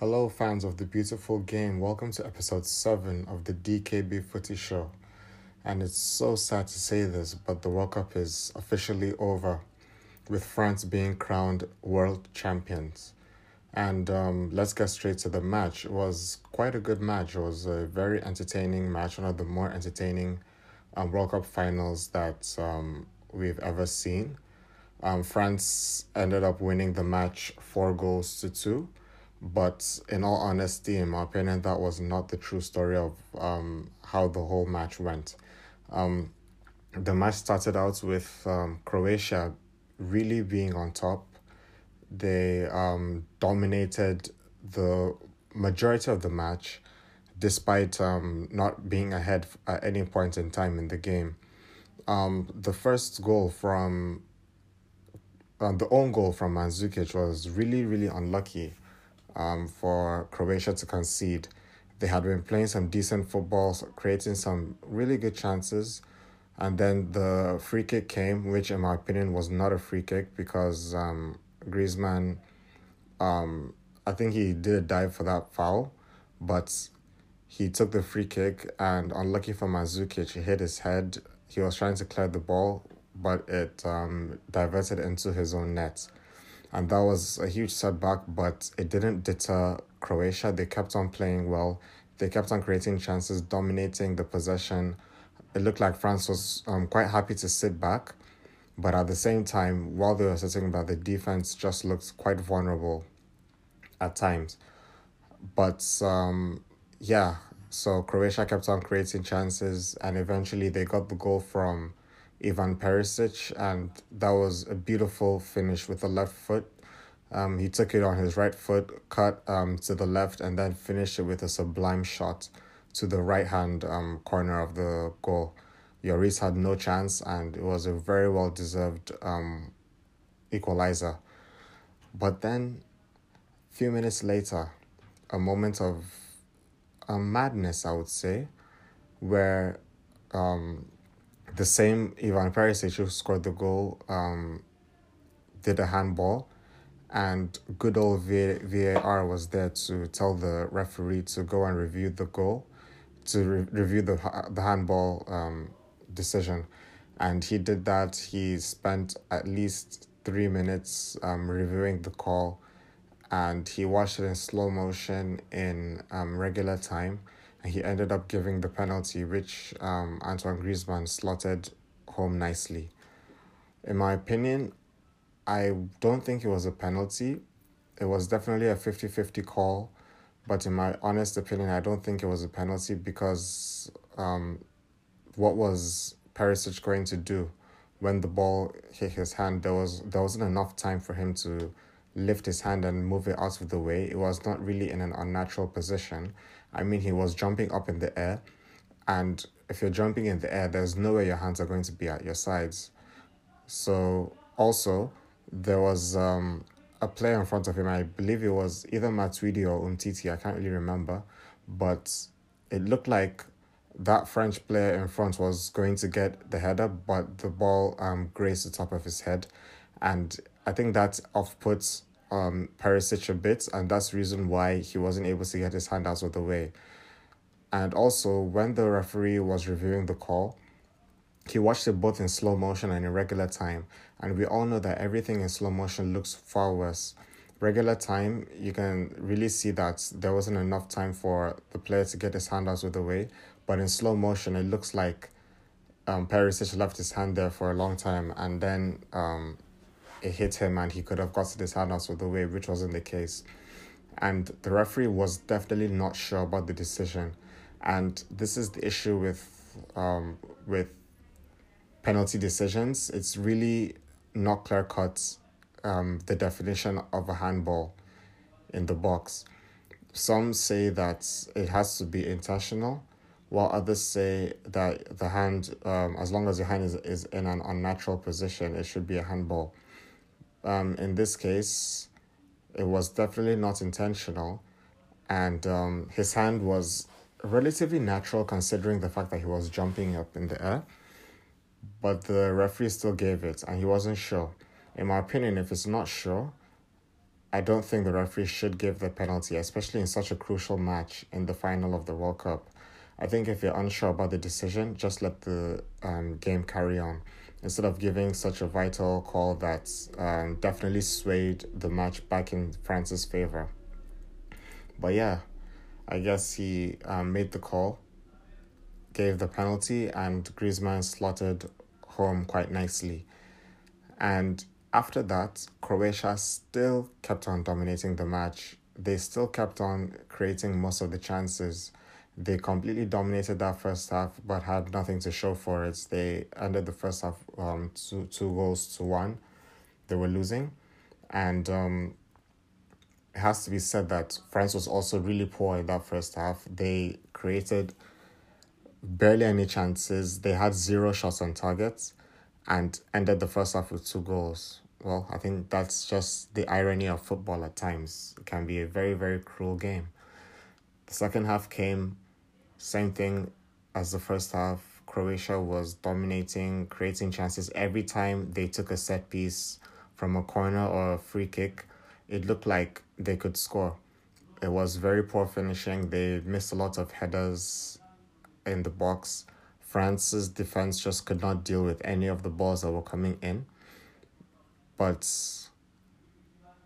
Hello fans of the beautiful game, welcome to episode 7 of the DKB Footy Show. And it's so sad to say this, but the World Cup is officially over, with France being crowned world champions. And let's get straight to the match. It was quite a good match. It was a very entertaining match, one of the more entertaining World Cup finals that we've ever seen. France ended up winning the match 4-2, but in all honesty, in my opinion, that was not the true story of how the whole match went. The match started out with Croatia really being on top. They dominated the majority of the match, despite not being ahead at any point in time in the game. The first goal from the own goal from Mandzukic was really unlucky for Croatia to concede. They had been playing some decent football, creating some really good chances. And then the free kick came, which in my opinion was not a free kick because Griezmann, I think he did a dive for that foul, but he took the free kick, and unlucky for Mandzukic, he hit his head. He was trying to clear the ball, but it diverted into his own net. And that was a huge setback, but it didn't deter Croatia. They kept on playing well. They kept on creating chances, dominating the possession. It looked like France was quite happy to sit back. But at the same time, while they were sitting back, the defense just looked quite vulnerable at times. But yeah, so Croatia kept on creating chances, and eventually they got the goal from Ivan Perisic, and that was a beautiful finish with the left foot. He took it on his right foot, cut to the left, and then finished it with a sublime shot to the right-hand corner of the goal. Yoris had no chance, and it was a very well-deserved equalizer. But then, a few minutes later, a moment of madness, I would say, where the same Ivan Perisic who scored the goal did a handball, and good old VAR was there to tell the referee to go and review the goal, to review the handball decision. And he did that. He spent at least 3 minutes reviewing the call, and he watched it in slow motion in regular time, and he ended up giving the penalty, which Antoine Griezmann slotted home nicely. In my opinion, I don't think it was a penalty. It was definitely a 50-50 call, but in my honest opinion, I don't think it was a penalty because what was Perisic going to do when the ball hit his hand? There wasn't enough time for him to lift his hand and move it out of the way. It was not really in an unnatural position. I mean, he was jumping up in the air, and if you're jumping in the air, there's no way your hands are going to be at your sides. So also, there was a player in front of him. I believe it was either Matuidi or Umtiti. I can't really remember, but it looked like that French player in front was going to get the header, but the ball grazed the top of his head. And I think that off-puts Perisic a bit, and that's the reason why he wasn't able to get his hand out of the way. And also, when the referee was reviewing the call, he watched it both in slow motion and in regular time. And we all know that everything in slow motion looks far worse. Regular time, you can really see that there wasn't enough time for the player to get his hand out of the way. But in slow motion, it looks like Perisic left his hand there for a long time, and then it hit him, and he could have gotten his hand out of the way, which wasn't the case. And the referee was definitely not sure about the decision. And this is the issue with penalty decisions. It's really not clear-cut the definition of a handball in the box. Some say that it has to be intentional, while others say that the hand, as long as your hand is in an unnatural position, it should be a handball. In this case, it was definitely not intentional, and his hand was relatively natural considering the fact that he was jumping up in the air, but the referee still gave it, and he wasn't sure. In my opinion, if it's not sure, I don't think the referee should give the penalty, especially in such a crucial match in the final of the World Cup. I think if you're unsure about the decision, just let the game carry on, instead of giving such a vital call that definitely swayed the match back in France's favour. But yeah, I guess he made the call, gave the penalty, and Griezmann slotted home quite nicely. And after that, Croatia still kept on dominating the match. They still kept on creating most of the chances. They completely dominated that first half, but had nothing to show for it. They ended the first half 2-1. They were losing. And it has to be said that France was also really poor in that first half. They created barely any chances. They had 0 shots on target and ended the first half with 2 goals. Well, I think that's just the irony of football at times. It can be a very, very cruel game. The second half came, same thing as the first half. Croatia was dominating, creating chances. Every time they took a set piece from a corner or a free kick, it looked like they could score. It was very poor finishing. They missed a lot of headers in the box. France's defense just could not deal with any of the balls that were coming in. But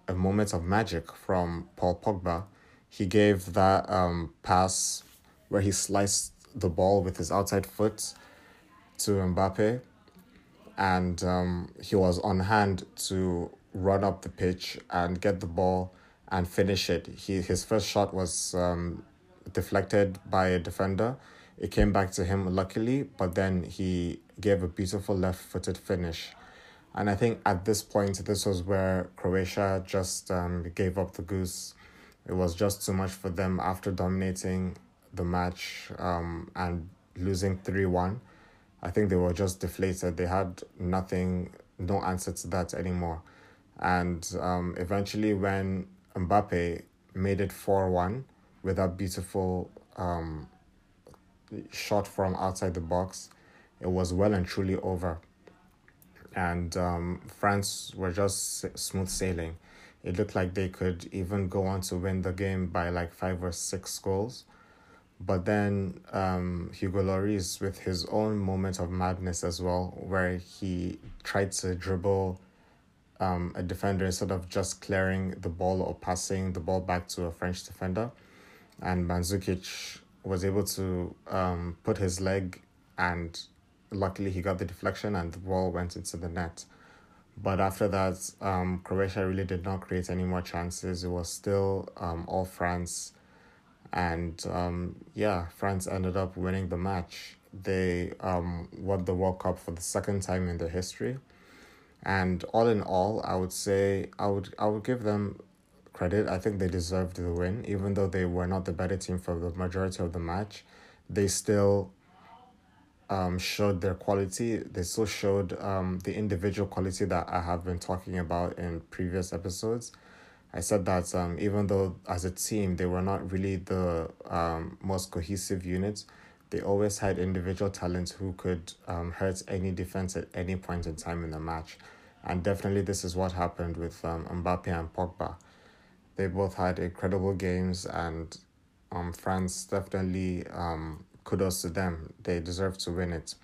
a moment of magic from Paul Pogba. He gave that pass where he sliced the ball with his outside foot to Mbappe. And he was on hand to run up the pitch and get the ball and finish it. His first shot was deflected by a defender. It came back to him luckily, but then he gave a beautiful left-footed finish. And I think at this point, this was where Croatia just gave up the goose. It was just too much for them after dominating the match and losing 3-1. I think they were just deflated. They had nothing, no answer to that anymore. And eventually when Mbappe made it 4-1 with that beautiful shot from outside the box, it was well and truly over. And France were just smooth sailing. It looked like they could even go on to win the game by like 5 or 6 goals. But then Hugo Lloris, with his own moment of madness as well, where he tried to dribble a defender instead of just clearing the ball or passing the ball back to a French defender. And Mandzukic was able to put his leg, and luckily he got the deflection and the ball went into the net. But after that, Croatia really did not create any more chances. It was still all France. And yeah, France ended up winning the match. They won the World Cup for the second time in their history. And all in all, I would say I would give them credit. I think they deserved the win. Even though they were not the better team for the majority of the match, they still showed their quality. They still showed the individual quality that I have been talking about in previous episodes. I said that even though as a team they were not really the most cohesive unit, they always had individual talents who could hurt any defense at any point in time in the match. And definitely this is what happened with Mbappe and Pogba. They both had incredible games, and France definitely kudos to them. They deserve to win it.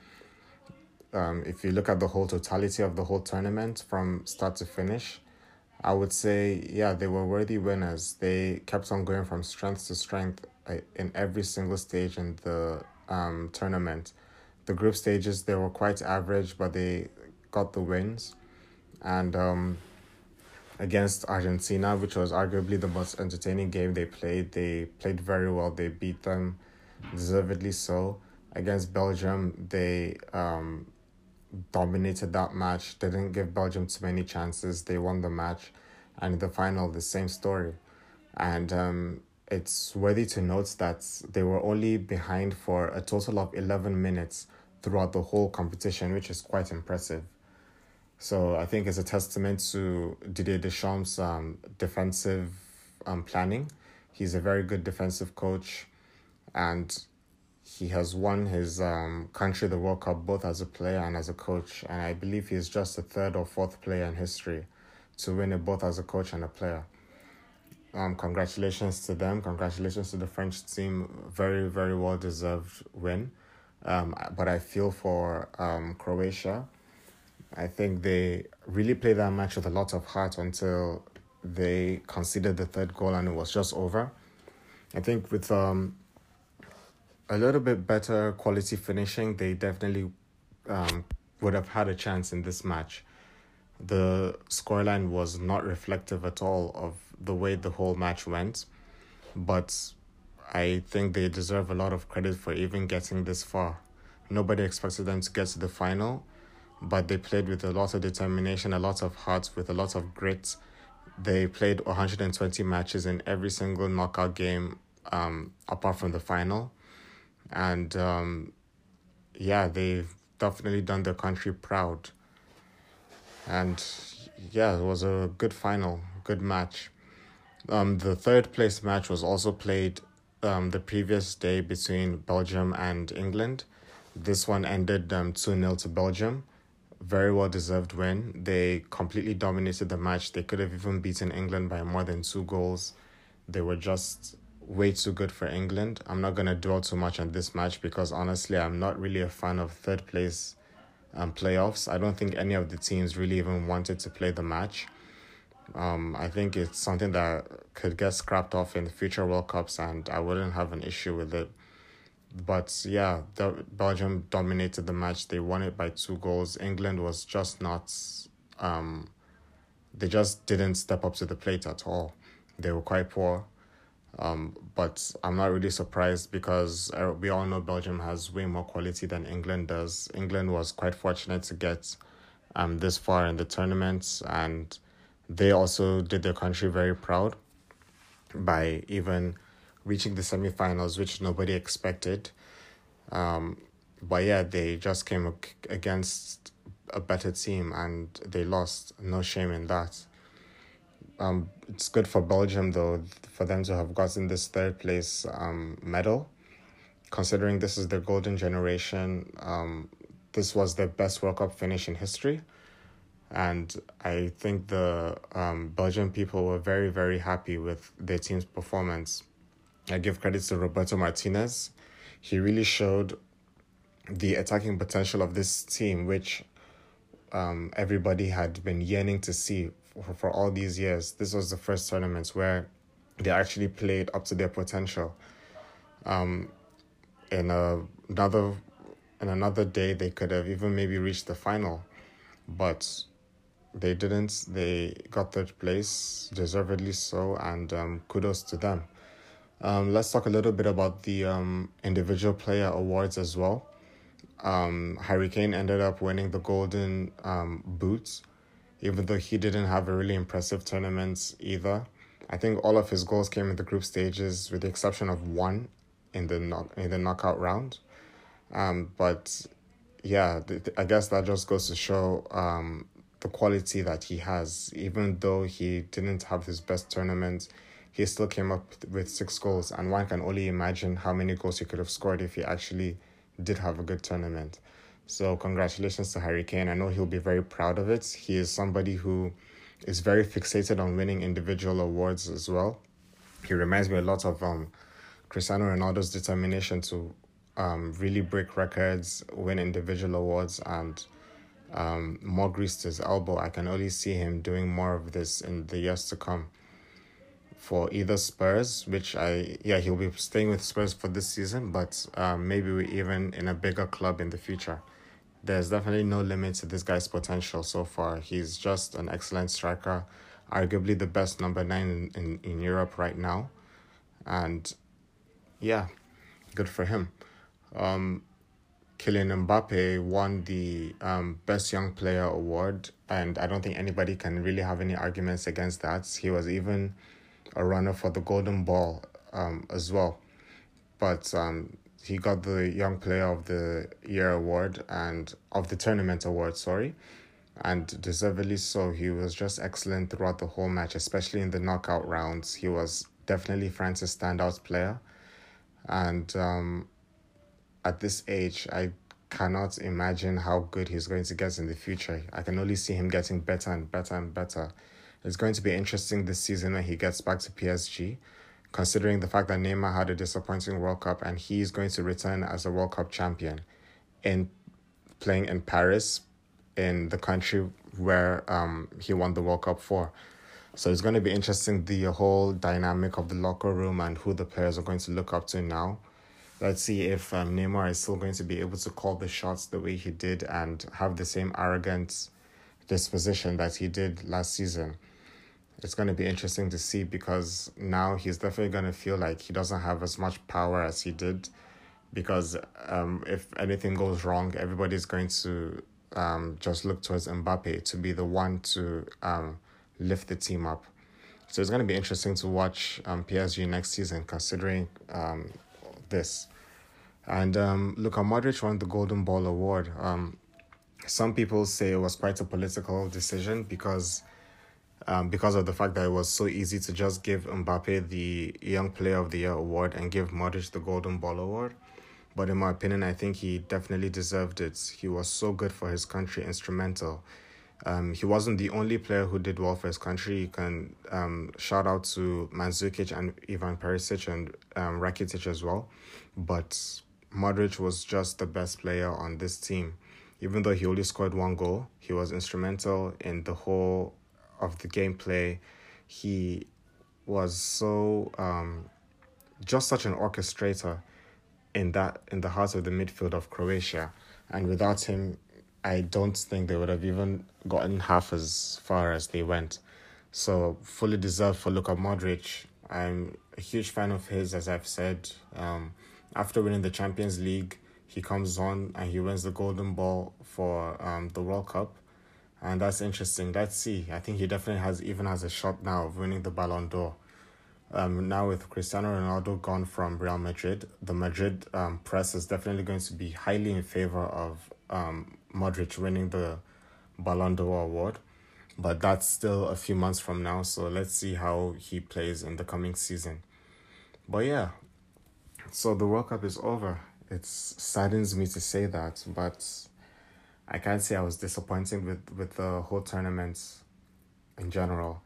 If you look at the whole totality of the whole tournament from start to finish, I would say, yeah, they were worthy winners. They kept on going from strength to strength in every single stage in the tournament. The group stages, they were quite average, but they got the wins. And against Argentina, which was arguably the most entertaining game they played very well. They beat them deservedly so. Against Belgium, they dominated that match. They didn't give Belgium too many chances. They won the match. And in the final, the same story. And it's worthy to note that they were only behind for a total of 11 minutes throughout the whole competition, which is quite impressive. So I think it's a testament to Didier Deschamps' defensive planning. He's a very good defensive coach. And he has won his country the World Cup both as a player and as a coach. And I believe he's just the 3rd or 4th player in history to win it both as a coach and a player. Congratulations to them. Congratulations to the French team. Very, very well-deserved win. But I feel for Croatia. I think they really played that match with a lot of heart until they conceded the third goal and it was just over. I think with a little bit better quality finishing, they definitely would have had a chance in this match. The scoreline was not reflective at all of the way the whole match went, but I think they deserve a lot of credit for even getting this far. Nobody expected them to get to the final, but they played with a lot of determination, a lot of heart, with a lot of grit. They played 120 matches in every single knockout game, apart from the final. And yeah, they've definitely done their country proud. And yeah, it was a good final, good match. The third place match was also played the previous day between Belgium and England. This one ended 2-0 to Belgium. Very well-deserved win. They completely dominated the match. They could have even beaten England by more than 2 goals. They were just way too good for England. I'm not going to dwell too much on this match because honestly, I'm not really a fan of third-place playoffs. I don't think any of the teams really even wanted to play the match. I think it's something that could get scrapped off in future World Cups and I wouldn't have an issue with it. But yeah, Belgium dominated the match. They won it by 2 goals. England was just not... they just didn't step up to the plate at all. They were quite poor. But I'm not really surprised because we all know Belgium has way more quality than England does. England was quite fortunate to get this far in the tournament, and they also did their country very proud by even reaching the semi-finals, which nobody expected. But yeah, they just came against a better team and they lost. No shame in that. It's good for Belgium, though, for them to have gotten this third-place medal. Considering this is their golden generation, this was their best World Cup finish in history. And I think the Belgian people were very, very happy with their team's performance. I give credit to Roberto Martinez. He really showed the attacking potential of this team, which everybody had been yearning to see for all these years. This was the first tournament where they actually played up to their potential. In another day, they could have even maybe reached the final, but they didn't. They got third place, deservedly so, and kudos to them. Let's talk a little bit about the individual player awards as well. Harry Kane ended up winning the golden boot, even though he didn't have a really impressive tournament either. I think all of his goals came in the group stages, with the exception of one in the knockout round. But yeah, I guess that just goes to show the quality that he has. Even though he didn't have his best tournament, he still came up with 6 goals, and one can only imagine how many goals he could have scored if he actually did have a good tournament. So congratulations to Harry Kane. I know he'll be very proud of it. He is somebody who is very fixated on winning individual awards as well. He reminds me a lot of Cristiano Ronaldo's determination to really break records, win individual awards, and more grease to his elbow. I can only see him doing more of this in the years to come. For either Spurs, he'll be staying with Spurs for this season, but maybe we even in a bigger club in the future. There's definitely no limit to this guy's potential so far. He's just an excellent striker, arguably the best number 9 in Europe right now. And yeah, good for him. Kylian Mbappe won the Best Young Player Award, and I don't think anybody can really have any arguments against that. He was even a runner for the Golden Ball as well. But he got the Young Player of the Year award and of the tournament award, and deservedly so. He was just excellent throughout the whole match, especially in the knockout rounds. He was definitely France's standout player. And at this age, I cannot imagine how good he's going to get in the future. I can only see him getting better and better and better. It's going to be interesting this season when he gets back to PSG, considering the fact that Neymar had a disappointing World Cup and he's going to return as a World Cup champion, playing in Paris, in the country where he won the World Cup for. So it's going to be interesting, the whole dynamic of the locker room and who the players are going to look up to now. Let's see if Neymar is still going to be able to call the shots the way he did and have the same arrogant disposition that he did last season. It's going to be interesting to see, because now he's definitely going to feel like he doesn't have as much power as he did, because if anything goes wrong, everybody's going to just look towards Mbappe to be the one to lift the team up. So it's going to be interesting to watch PSG next season, considering this. And Luka Modric won the Golden Ball Award. Some people say it was quite a political decision because of the fact that it was so easy to just give Mbappe the Young Player of the Year award and give Modric the Golden Ball Award. But in my opinion, I think he definitely deserved it. He was so good for his country, instrumental. He wasn't the only player who did well for his country. You can shout out to Mandzukic and Ivan Perisic and Rakitic as well. But Modric was just the best player on this team. Even though he only scored one goal, he was instrumental in the whole of the gameplay. He was so just such an orchestrator in the heart of the midfield of Croatia. And without him, I don't think they would have even gotten half as far as they went. So fully deserved for Luka Modric. I'm a huge fan of his, as I've said. After winning the Champions League, he comes on and he wins the Golden Ball for the World Cup. And that's interesting. Let's see. I think he definitely has a shot now of winning the Ballon d'Or. Now with Cristiano Ronaldo gone from Real Madrid, the Madrid press is definitely going to be highly in favor of Modric winning the Ballon d'Or award. But that's still a few months from now, so let's see how he plays in the coming season. But yeah, so the World Cup is over. It saddens me to say that, but I can't say I was disappointed with the whole tournament in general.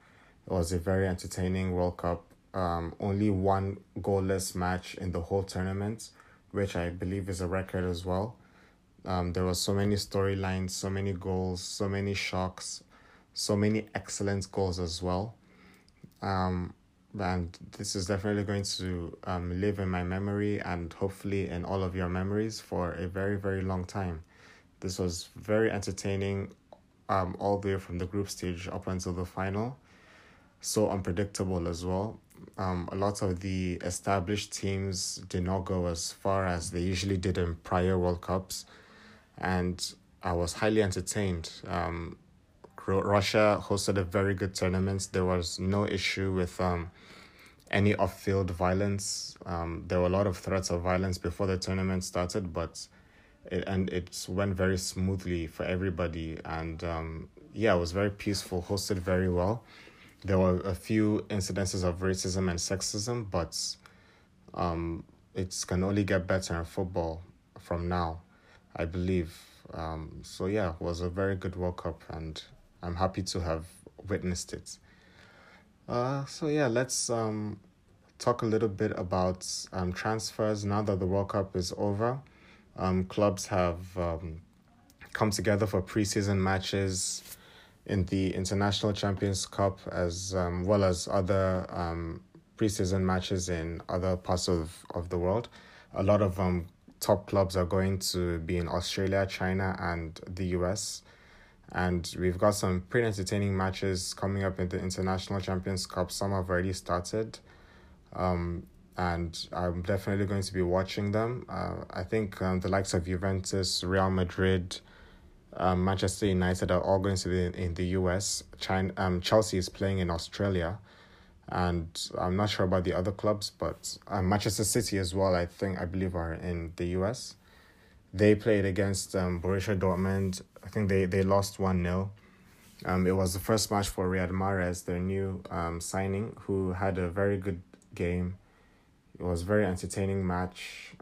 It was a very entertaining World Cup. Only one goalless match in the whole tournament, which I believe is a record as well. There were so many storylines, so many goals, so many shocks, so many excellent goals as well. And this is definitely going to live in my memory and hopefully in all of your memories for a very, very long time. This was very entertaining all the way from the group stage up until the final. So unpredictable as well. A lot of the established teams did not go as far as they usually did in prior World Cups, and I was highly entertained. Russia hosted a very good tournament. There was no issue with any off-field violence. There were a lot of threats of violence before the tournament started, but it went very smoothly for everybody, and it was very peaceful, hosted very well. There were a few incidences of racism and sexism, but it can only get better in football from now, I believe. It was a very good World Cup, and I'm happy to have witnessed it. Let's talk a little bit about transfers now that the World Cup is over. Clubs have come together for preseason matches in the International Champions Cup, as well as other preseason matches in other parts of the world. A lot of top clubs are going to be in Australia, China, and the US. And we've got some pretty entertaining matches coming up in the International Champions Cup. Some have already started. And I'm definitely going to be watching them. I think the likes of Juventus, Real Madrid, Manchester United are all going to be in the US. China, Chelsea is playing in Australia, and I'm not sure about the other clubs, but Manchester City as well, I believe are in the US. They played against Borussia Dortmund. I think they lost 1-0. It was the first match for Riyad Mahrez, their new signing, who had a very good game. It was a very entertaining match,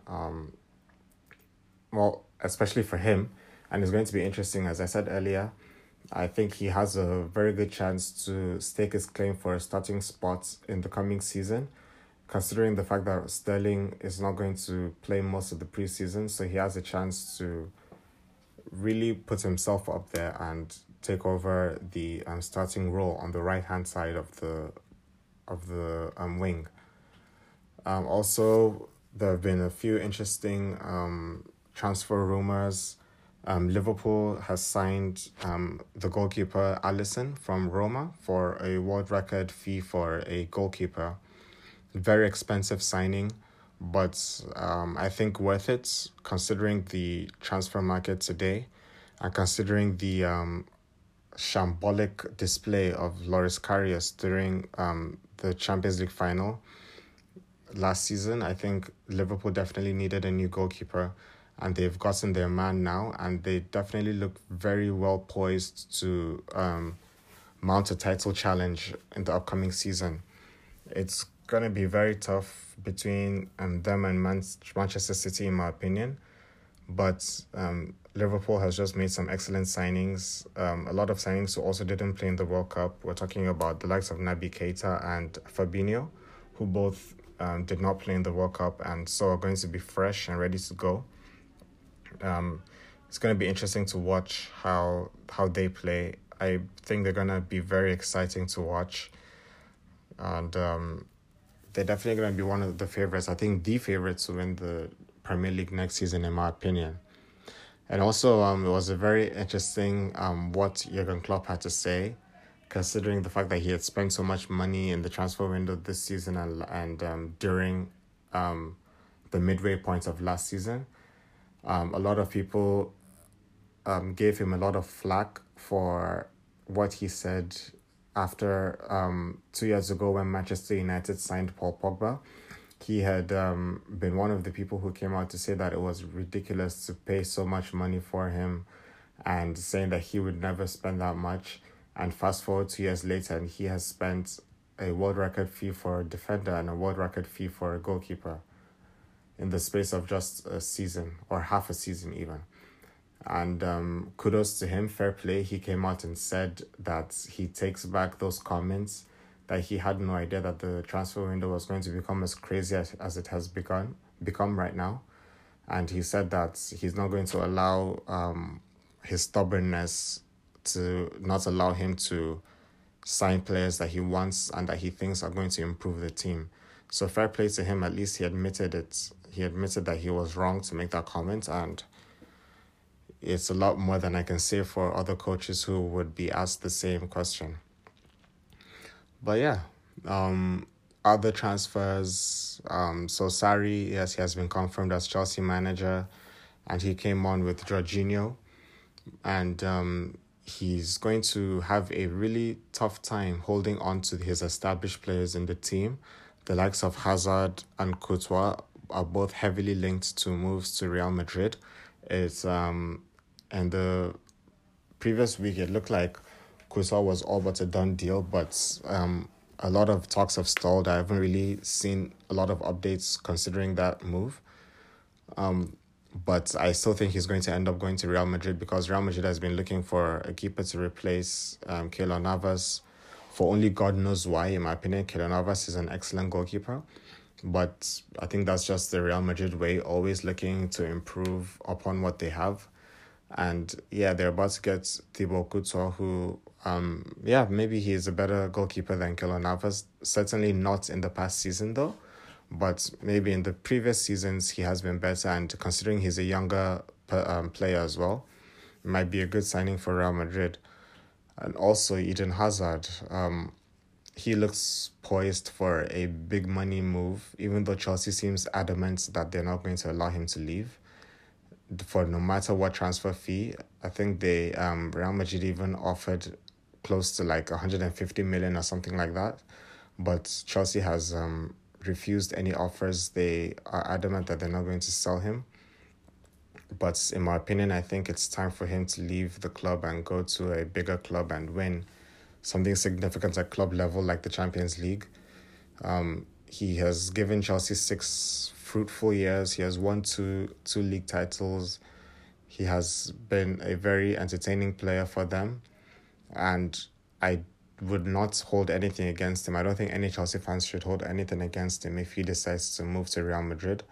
especially for him. And it's going to be interesting, as I said earlier, I think he has a very good chance to stake his claim for a starting spot in the coming season, considering the fact that Sterling is not going to play most of the preseason, so he has a chance to really put himself up there and take over the starting role on the right-hand side of the wing. Also, there have been a few interesting transfer rumors. Liverpool has signed the goalkeeper Alisson from Roma for a world record fee for a goalkeeper. Very expensive signing, but I think worth it considering the transfer market today and considering the shambolic display of Loris Karius during the Champions League final last season. I think Liverpool definitely needed a new goalkeeper, and they've gotten their man now, and they definitely look very well poised to mount a title challenge in the upcoming season. It's going to be very tough between them and Manchester City, in my opinion, but Liverpool has just made some excellent signings, a lot of signings who also didn't play in the World Cup. We're talking about the likes of Naby Keita and Fabinho, who both did not play in the World Cup and so are going to be fresh and ready to go. It's going to be interesting to watch how they play. I think they're going to be very exciting to watch, and they're definitely going to be one of the favorites. I think the favorites to win the Premier League next season, in my opinion. And also, it was a very interesting what Jurgen Klopp had to say, considering the fact that he had spent so much money in the transfer window this season and during the midway points of last season. A lot of people gave him a lot of flack for what he said after 2 years ago when Manchester United signed Paul Pogba. He had been one of the people who came out to say that it was ridiculous to pay so much money for him and saying that he would never spend that much. And fast forward 2 years later, and he has spent a world record fee for a defender and a world record fee for a goalkeeper in the space of just a season, or half a season even. And kudos to him, fair play. He came out and said that he takes back those comments, that he had no idea that the transfer window was going to become as crazy as it has become right now. And he said that he's not going to allow his stubbornness to not allow him to sign players that he wants and that he thinks are going to improve the team. So fair play to him, at least he admitted it. He admitted that he was wrong to make that comment, and it's a lot more than I can say for other coaches who would be asked the same question. But yeah, other transfers. So Sarri, yes, he has been confirmed as Chelsea manager, and he came on with Jorginho, and he's going to have a really tough time holding on to his established players in the team. The likes of Hazard and Courtois are both heavily linked to moves to Real Madrid. It's and the previous week it looked like Courtois was all but a done deal, but a lot of talks have stalled. I haven't really seen a lot of updates considering that move. But I still think he's going to end up going to Real Madrid, because Real Madrid has been looking for a keeper to replace Keylor Navas for only God knows why. In my opinion, Keylor Navas is an excellent goalkeeper, but I think that's just the Real Madrid way, always looking to improve upon what they have. And yeah, they're about to get Thibaut Courtois, who, yeah, maybe he is a better goalkeeper than Keylor Navas. Certainly not in the past season, though. But maybe in the previous seasons, he has been better. And considering he's a younger player as well, it might be a good signing for Real Madrid. And also Eden Hazard, he looks poised for a big money move, even though Chelsea seems adamant that they're not going to allow him to leave for no matter what transfer fee. I think they Real Madrid even offered close to like 150 million or something like that. But Chelsea has refused any offers. They are adamant that they're not going to sell him. But in my opinion, I think it's time for him to leave the club and go to a bigger club and win something significant at club level like the Champions League. He has given Chelsea 6 fruitful years. He has won two league titles. He has been a very entertaining player for them. and I would not hold anything against him. I don't think any Chelsea fans should hold anything against him if he decides to move to Real Madrid.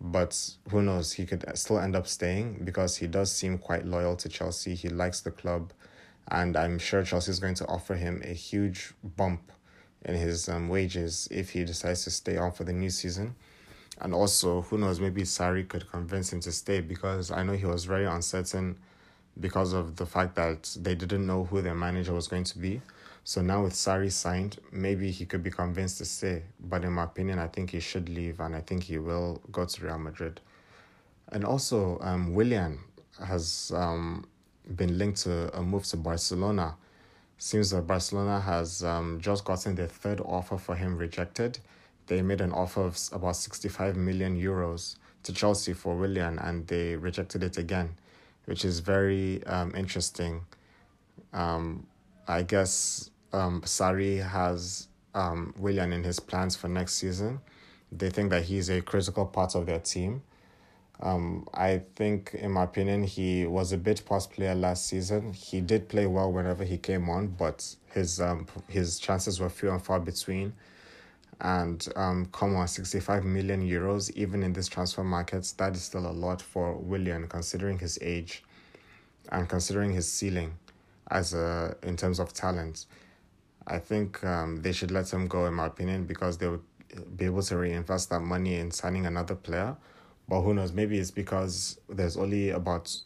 But who knows, he could still end up staying because he does seem quite loyal to Chelsea. He likes the club, and I'm sure Chelsea is going to offer him a huge bump in his wages if he decides to stay on for the new season. And also, who knows, maybe Sarri could convince him to stay, because I know he was very uncertain because of the fact that they didn't know who their manager was going to be. So now with Sarri signed, maybe he could be convinced to stay. But in my opinion, I think he should leave, and I think he will go to Real Madrid. And also, Willian has been linked to a move to Barcelona. Seems that Barcelona has just gotten their third offer for him rejected. They made an offer of about 65 million euros to Chelsea for Willian, and they rejected it again, which is very interesting. I guess Sarri has Willian in his plans for next season. They think that he's a critical part of their team. I think, in my opinion, he was a bit past player last season. He did play well whenever he came on, but his chances were few and far between. And come on, 65 million euros, even in this transfer market, that is still a lot for Willian, considering his age and considering his ceiling in terms of talent. I think they should let him go, in my opinion, because they would be able to reinvest that money in signing another player. But who knows, maybe it's because there's only about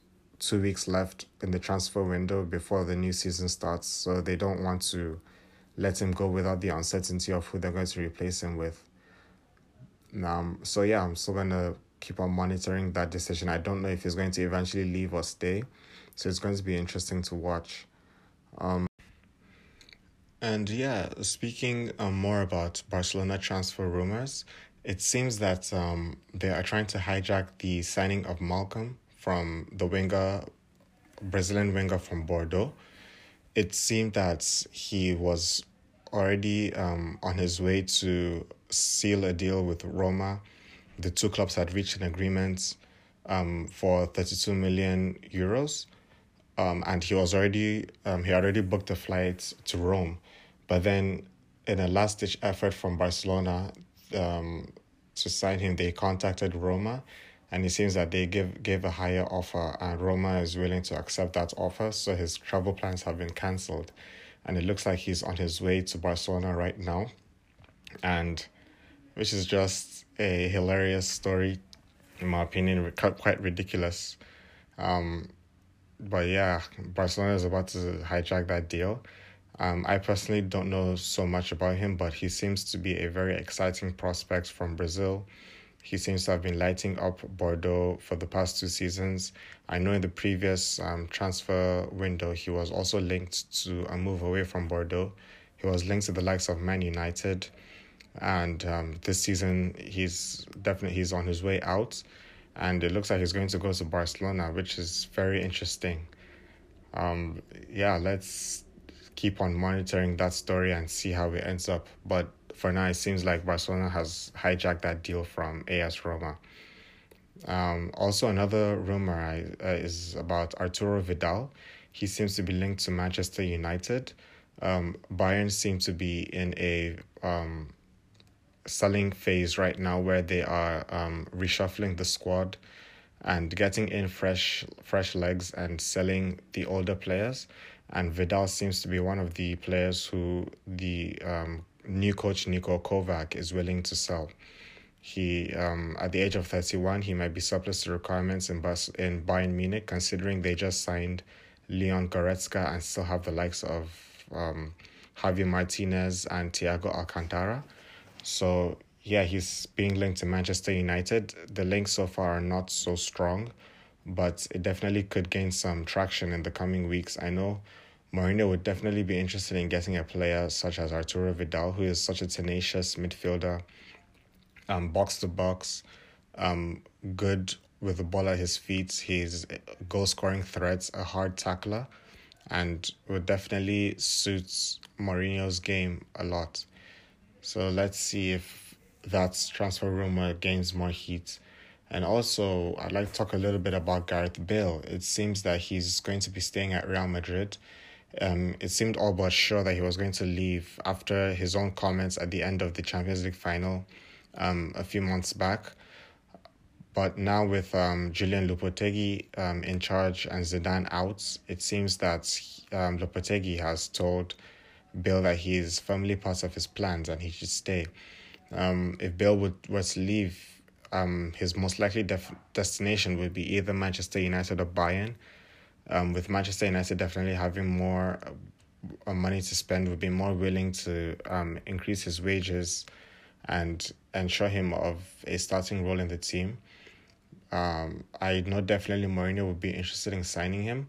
2 weeks left in the transfer window before the new season starts, so they don't want to let him go without the uncertainty of who they're going to replace him with. So yeah, I'm still going to keep on monitoring that decision. I don't know if he's going to eventually leave or stay, so it's going to be interesting to watch. And yeah, speaking more about Barcelona transfer rumors, it seems that they are trying to hijack the signing of Malcolm from the winger, Brazilian winger from Bordeaux. It seemed that he was already on his way to seal a deal with Roma. The two clubs had reached an agreement for 32 million euros. And he was already he booked a flight to Rome. But then in a last-ditch effort from Barcelona to sign him, they contacted Roma. And it seems that they gave a higher offer, and Roma is willing to accept that offer. So his travel plans have been cancelled. And it looks like he's on his way to Barcelona right now. And which is just a hilarious story, in my opinion, quite ridiculous. But yeah, Barcelona is about to hijack that deal. I personally don't know so much about him, but he seems to be a very exciting prospect from Brazil. He seems to have been lighting up Bordeaux for the past two seasons. I know in the previous transfer window, he was also linked to a move away from Bordeaux. He was linked to the likes of Man United. And this season, he's on his way out. And it looks like he's going to go to Barcelona, which is very interesting. Yeah, let's keep on monitoring that story and see how it ends up. But for now, it seems like Barcelona has hijacked that deal from AS Roma. Also, another rumor is about Arturo Vidal. He seems to be linked to Manchester United. Bayern seem to be in a selling phase right now, where they are reshuffling the squad and getting in fresh legs and selling the older players. And Vidal seems to be one of the players who the new coach Niko Kovac is willing to sell. He at the age of 31, he might be surplus to requirements in Bayern Munich, considering they just signed Leon Goretzka and still have the likes of Javi Martinez and Thiago Alcantara. So yeah, he's being linked to Manchester United. The links so far are not so strong, but it definitely could gain some traction in the coming weeks. I know Mourinho would definitely be interested in getting a player such as Arturo Vidal, who is such a tenacious midfielder, box-to-box, good with the ball at his feet. He's a goal-scoring threat, a hard tackler, and would definitely suit Mourinho's game a lot. So let's see if that transfer rumor gains more heat. And also, I'd like to talk a little bit about Gareth Bale. It seems that he's going to be staying at Real Madrid. It seemed all but sure that he was going to leave after his own comments at the end of the Champions League final a few months back. But now with Julian Lopetegui in charge and Zidane out, it seems that Lopetegui has told Bale that he is firmly part of his plans and he should stay. If Bale were to leave, his most likely destination would be either Manchester United or Bayern. With Manchester United definitely having more money to spend, would be more willing to increase his wages and ensure him of a starting role in the team. I know definitely Mourinho would be interested in signing him.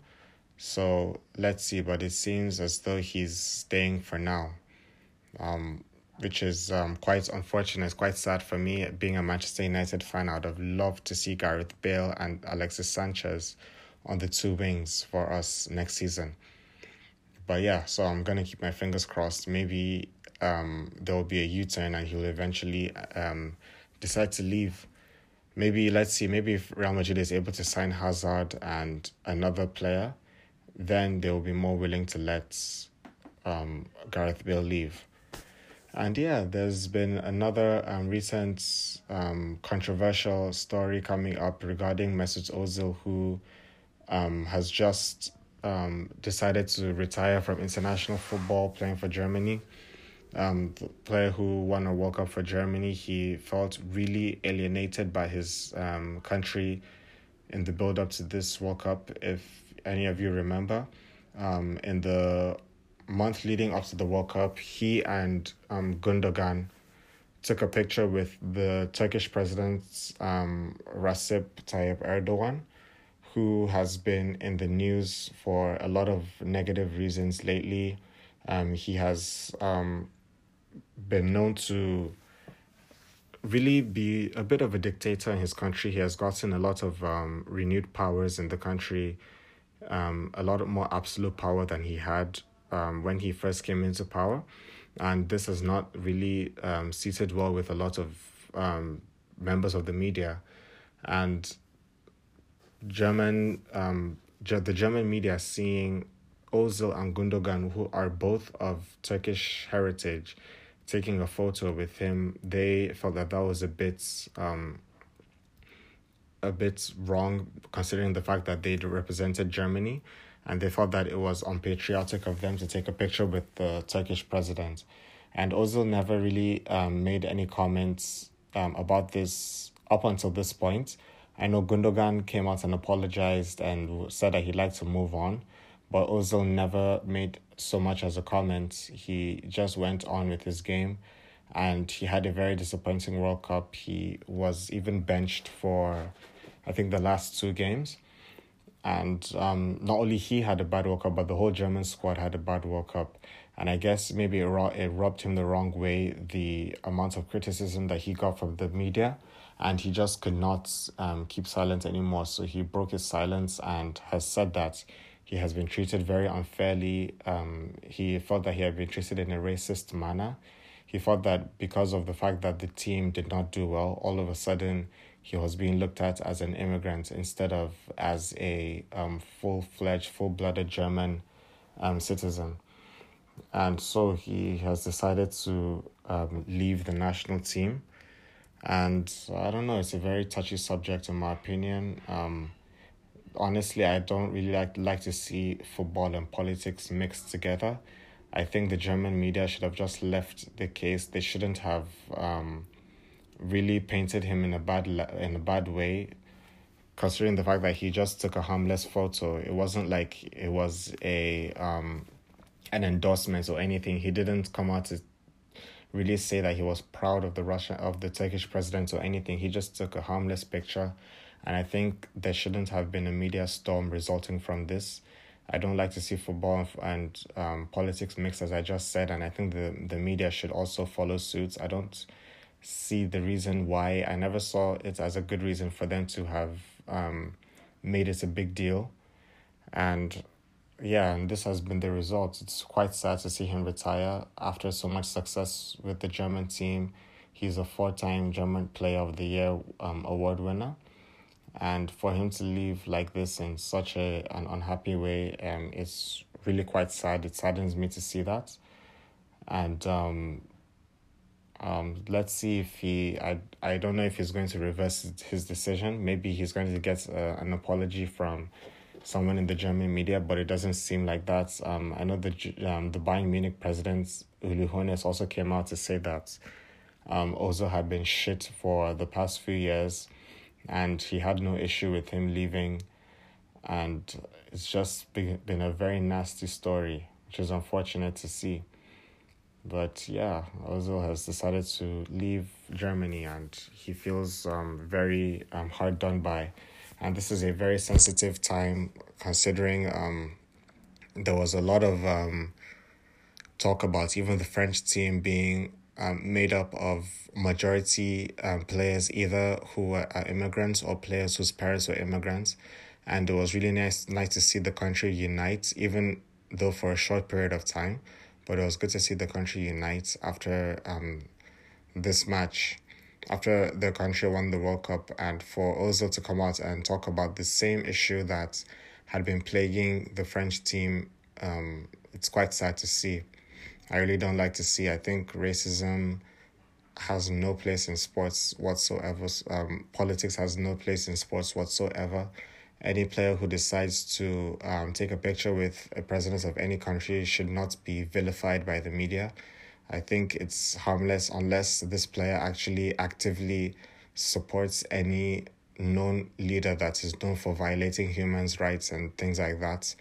So let's see, but it seems as though he's staying for now, which is quite unfortunate. It's quite sad for me, being a Manchester United fan. I would have loved to see Gareth Bale and Alexis Sanchez on the two wings for us next season. But yeah, so I'm going to keep my fingers crossed. Maybe there will be a U-turn and he'll eventually decide to leave. Maybe, let's see, maybe if Real Madrid is able to sign Hazard and another player, then they'll be more willing to let Gareth Bale leave. And yeah, there's been another recent controversial story coming up regarding Mesut Ozil, who has just decided to retire from international football, playing for Germany. The player who won a World Cup for Germany, he felt really alienated by his country in the build-up to this World Cup, if any of you remember. In the month leading up to the World Cup, he and Gundogan took a picture with the Turkish president, Recep Tayyip Erdogan, who has been in the news for a lot of negative reasons lately. He has been known to really be a bit of a dictator in his country. He has gotten a lot of renewed powers in the country, a lot more absolute power than he had when he first came into power. And this has not really seated well with a lot of members of the media. And the German media seeing Ozil and Gundogan, who are both of Turkish heritage, taking a photo with him, they felt that that was a bit wrong, considering the fact that they represented Germany, and they thought that it was unpatriotic of them to take a picture with the Turkish president. And Ozil never really made any comments about this up until this point. I know Gundogan came out and apologized and said that he'd like to move on, but Ozil never made so much as a comment. He just went on with his game, and he had a very disappointing World Cup. He was even benched for, I think, the last two games. And not only he had a bad World Cup, but the whole German squad had a bad World Cup. And I guess maybe it rubbed him the wrong way, the amount of criticism that he got from the media. And he just could not keep silent anymore. So he broke his silence and has said that he has been treated very unfairly. He felt that he had been treated in a racist manner. He felt that because of the fact that the team did not do well, all of a sudden he was being looked at as an immigrant instead of as a full-fledged, full-blooded German citizen. And so he has decided to leave the national team. And I don't know, it's a very touchy subject in my opinion. Honestly, I don't really like to see football and politics mixed together. I think the German media should have just left the case. They shouldn't have really painted him in a bad way, considering the fact that he just took a harmless photo. It wasn't like it was a an endorsement or anything. He didn't come out to really say that he was proud of the Turkish president or anything. He just took a harmless picture, and I think there shouldn't have been a media storm resulting from this. I don't like to see football and politics mixed, as I just said, and I think the media should also follow suit. I don't see the reason why. I never saw it as a good reason for them to have made it a big deal. And yeah, and this has been the result. It's quite sad to see him retire after so much success with the German team. He's a 4-time German Player of the Year award winner. And for him to leave like this in such an unhappy way, it's really quite sad. It saddens me to see that. And let's see if I don't know if he's going to reverse his decision. Maybe he's going to get an apology from someone in the German media, but it doesn't seem like that. I know the Bayern Munich president, Uli Hoeneß, also came out to say that Ozil had been shit for the past few years and he had no issue with him leaving. And it's just been a very nasty story, which is unfortunate to see. But yeah, Ozil has decided to leave Germany and he feels very hard done by. And this is a very sensitive time, considering there was a lot of talk about even the French team being made up of majority players either who are immigrants or players whose parents were immigrants. And it was really nice to see the country unite, even though for a short period of time. But it was good to see the country unite after this match, after the country won the World Cup, and for Ozil to come out and talk about the same issue that had been plaguing the French team. It's quite sad to see. I really don't like to see. I think racism has no place in sports whatsoever. Politics has no place in sports whatsoever. Any player who decides to take a picture with a president of any country should not be vilified by the media. I think it's harmless unless this player actually actively supports any known leader that is known for violating human rights and things like that.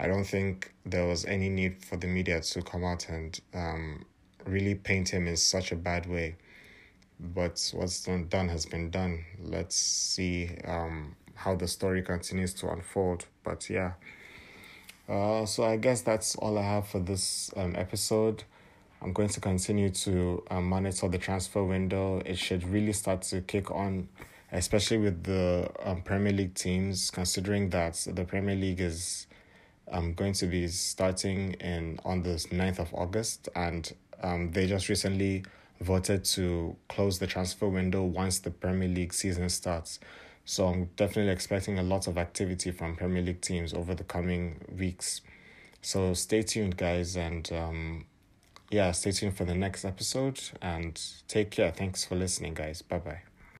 I don't think there was any need for the media to come out and really paint him in such a bad way. But what's done has been done. Let's see how the story continues to unfold. But yeah. So I guess that's all I have for this episode. I'm going to continue to monitor the transfer window. It should really start to kick on, especially with the Premier League teams, considering that the Premier League is going to be starting on the 9th of August. And they just recently voted to close the transfer window once the Premier League season starts. So I'm definitely expecting a lot of activity from Premier League teams over the coming weeks. So stay tuned, guys, and stay tuned for the next episode, and take care. Thanks for listening, guys. Bye-bye.